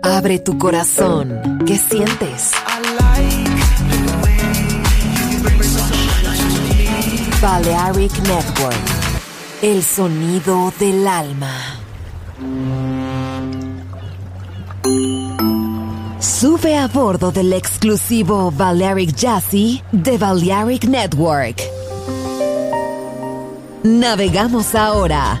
Abre tu corazón. ¿Qué sientes? Balearic Network. El sonido del alma. Sube a bordo del exclusivo Balearic Jazzy de Balearic Network. Navegamos ahora.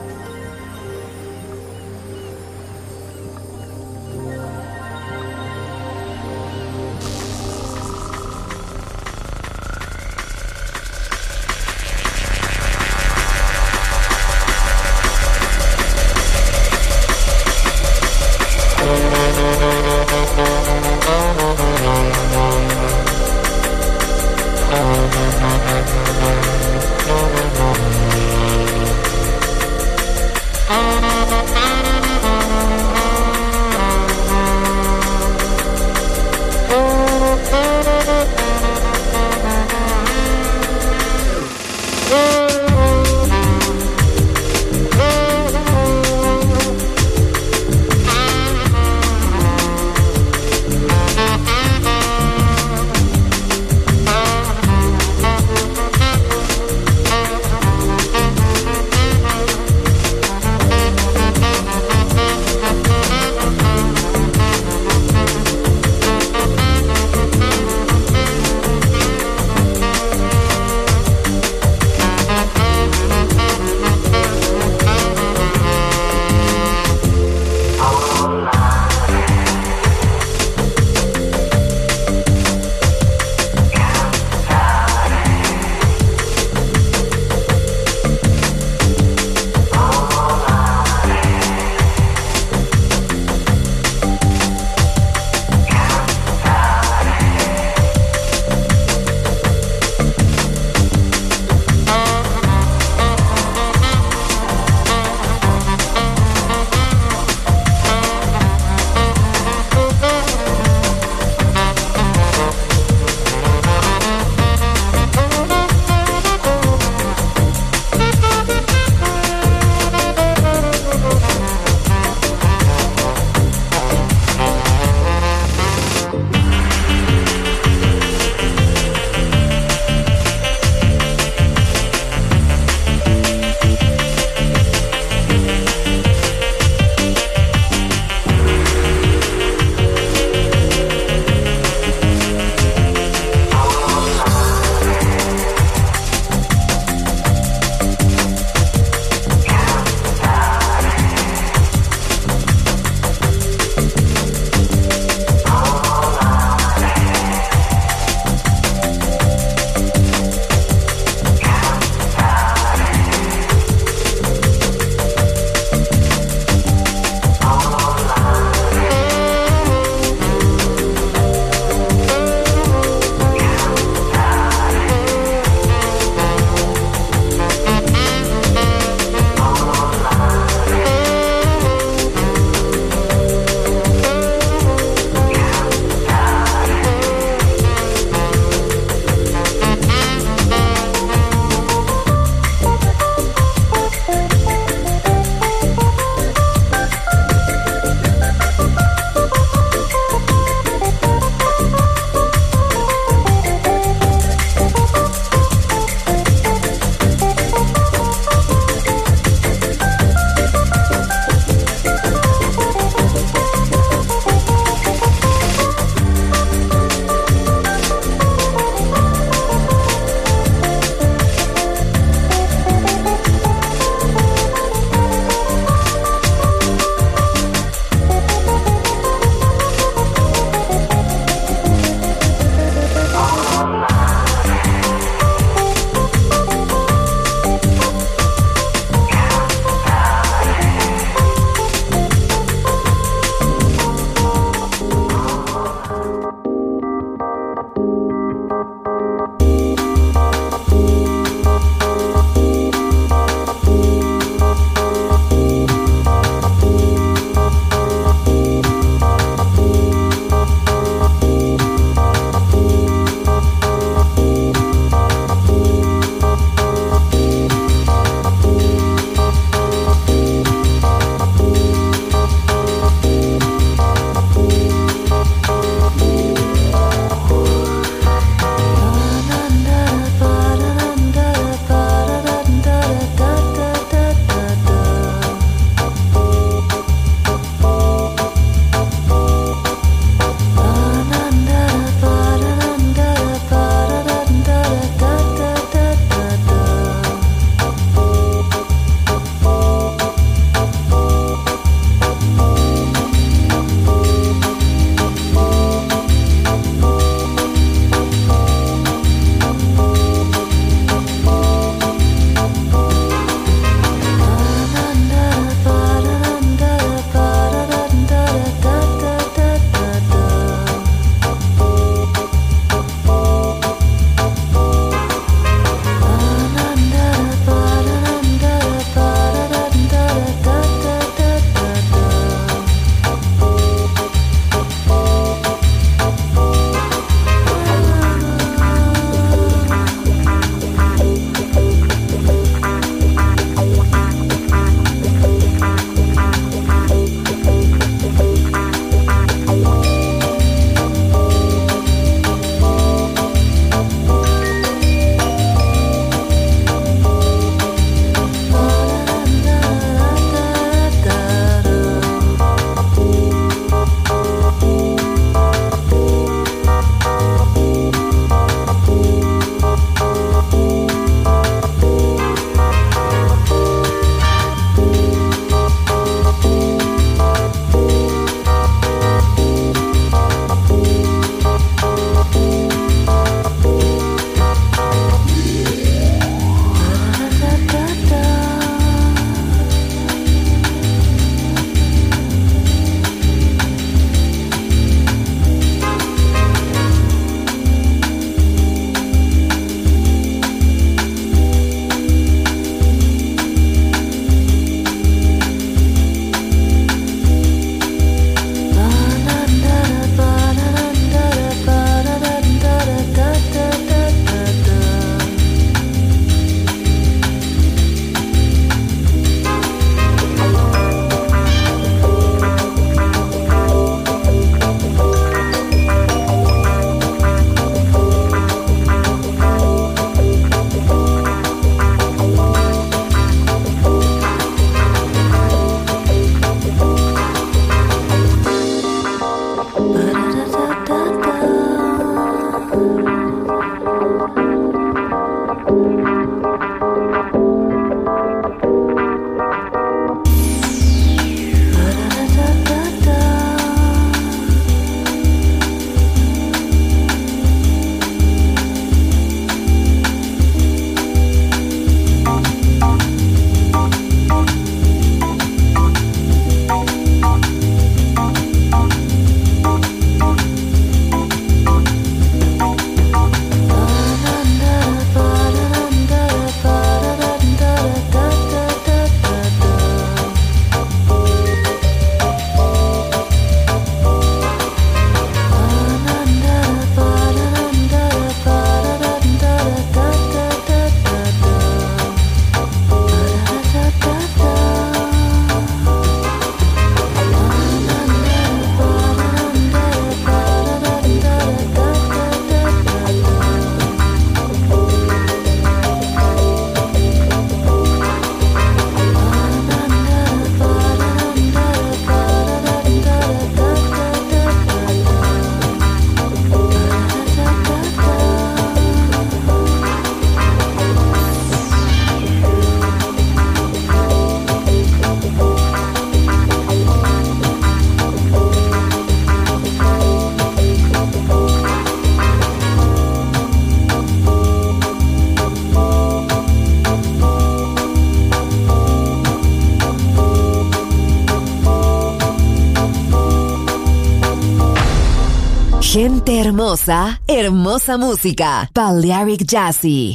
gente hermosa, hermosa música. Balearic Jazzy.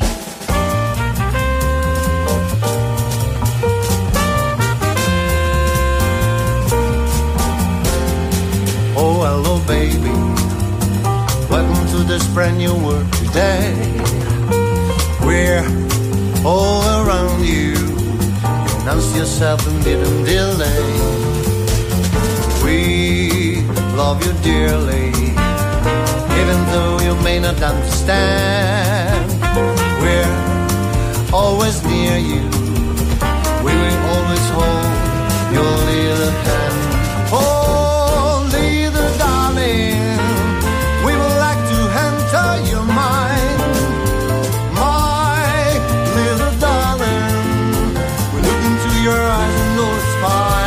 Oh, hello, baby. Welcome to this brand new world today. We're all around you. Announce yourself and didn't delay. We love you dearly, even though you may not understand. We're always near you. We will always hold your little hand. Oh, little darling, we would like to enter your mind. My little darling, we look into your eyes and know it's fine.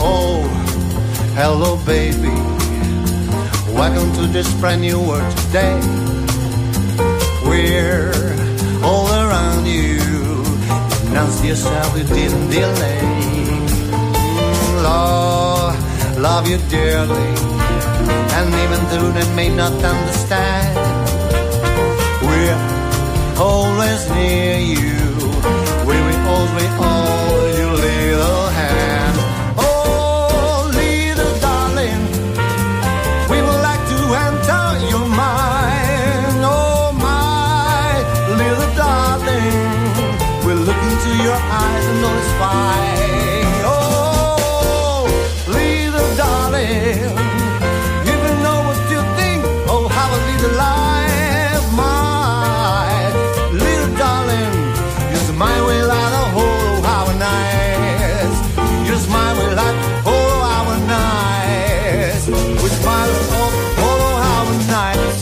Oh, hello, baby. Welcome to this brand new world today. We're all around you. Announce yourself, you didn't delay. Love, love you dearly. And even though they may not understand, we're always near you. We will always hold your little hand. Oh, little darling, we would like to enter your mind. Oh, my little darling, we'll look into your eyes and know it's fine. Oh, little darling, you don't know what you think. Oh, how a little life, my my way like a whole hour night. Just my way like a whole hour night. With my whole hour night.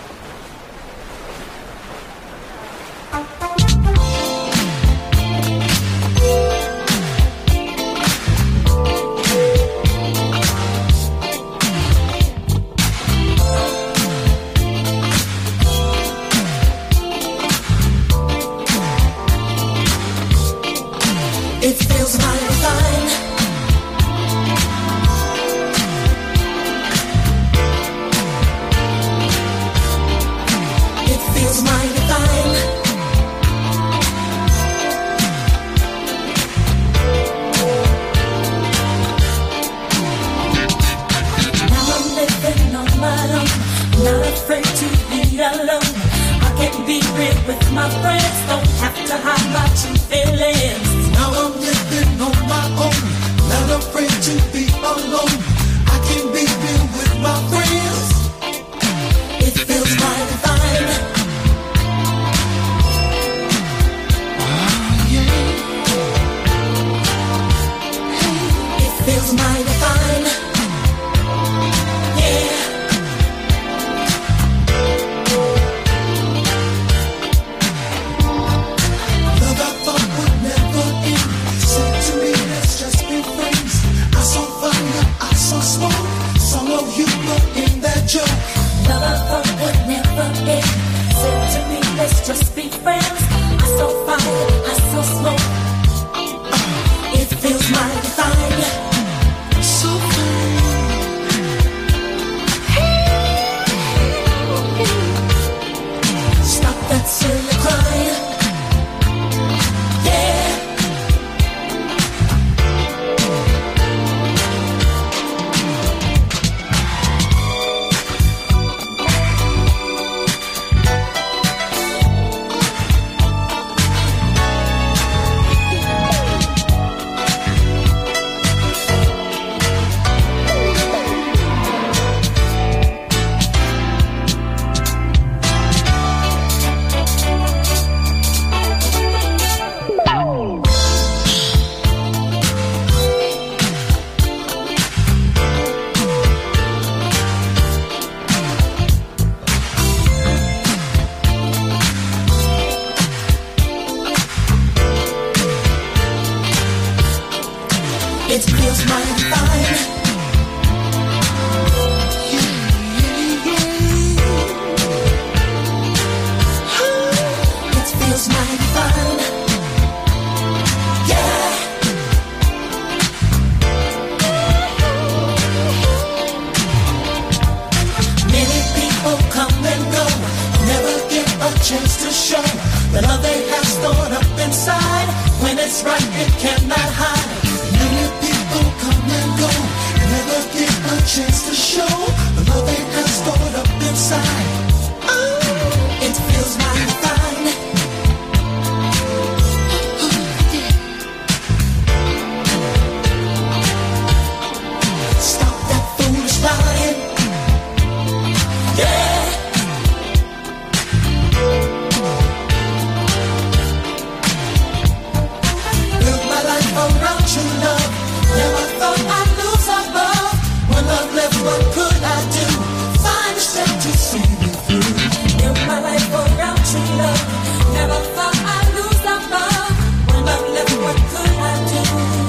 So far. chance to show the love they have stored up inside. When it's right, it cannot hide. Million people come and go, never get a chance to show the love they have stored up inside. Oh, it feels like fine. Stop that foolish lying. Yeah. What could I do? Find a step to see me through. Build my life around true love. Never thought I'd lose my love. When love left, what could I do?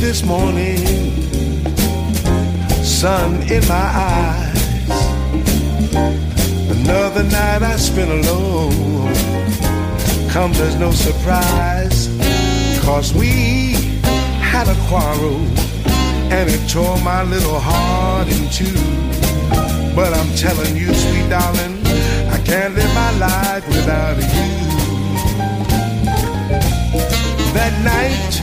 This morning, sun in my eyes. Another night I spent alone. Come, there's no surprise, 'cause we had a quarrel and it tore my little heart in two. But I'm telling you, sweet darling, I can't live my life without you. That night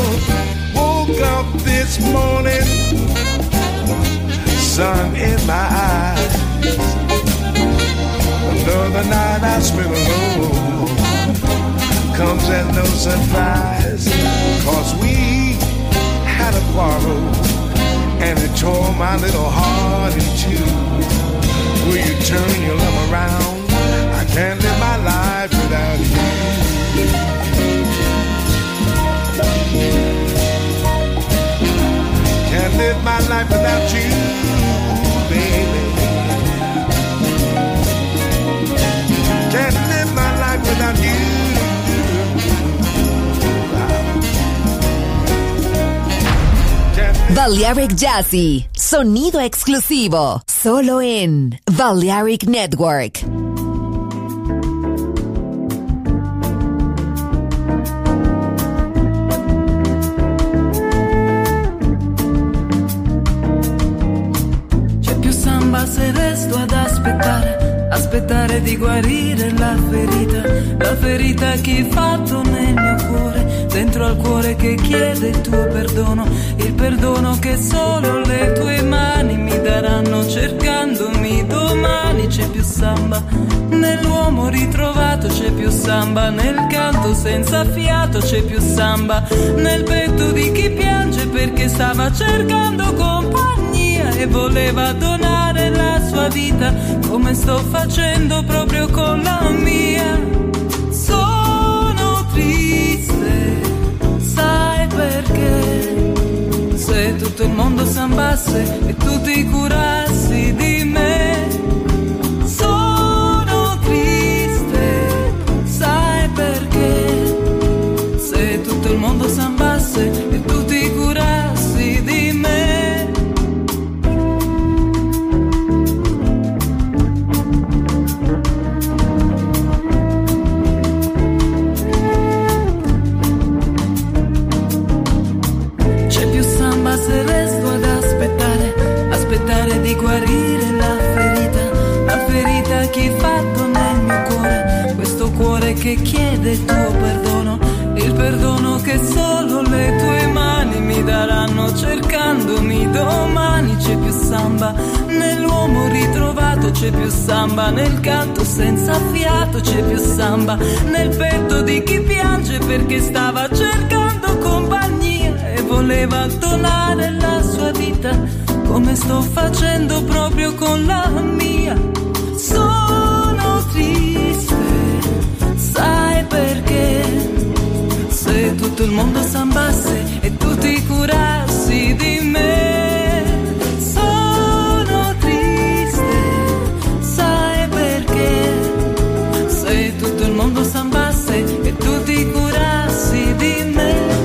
Woke up this morning, sun in my eyes. Another night I spent alone comes at no surprise, cause we had a quarrel and it tore my little heart in two. Will you turn your love around? I can't live my life without you. Can't live my life without you, baby. Can't live my life without you. Balearic Jazzy, sonido exclusivo, solo en Balearic Network. C'è più samba se resto ad aspettare, aspettare di guarire la ferita che hai fatto nel mio cuore. Dentro al cuore che chiede il tuo perdono, il perdono che solo le tue mani mi daranno cercandomi domani. C'è più samba nell'uomo ritrovato, c'è più samba nel canto senza fiato, c'è più samba nel petto di chi piange perché stava cercando compagnia e voleva donare la sua vita come sto facendo proprio con la mia. Sono triste, sai perché? Se tutto il mondo s'ambasse e tu ti curassi di me. Sono triste, sai perché? Se tutto il mondo s'ambasse e tu ti curassi di me. Di guarire la ferita che hai fatto nel mio cuore, questo cuore che chiede il tuo perdono, il perdono che solo le tue mani mi daranno cercandomi domani. C'è più samba nell'uomo ritrovato, c'è più samba nel canto senza fiato, c'è più samba nel petto di chi piange perché stava cercando compagnia e voleva donare la sua vita come sto facendo proprio con la mia. Sono triste, sai perché? Se tutto il mondo s'ambasse e tu ti curassi di me. Sono triste, sai perché? Se tutto il mondo s'ambasse e tu ti curassi di me.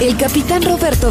El capitán Roberto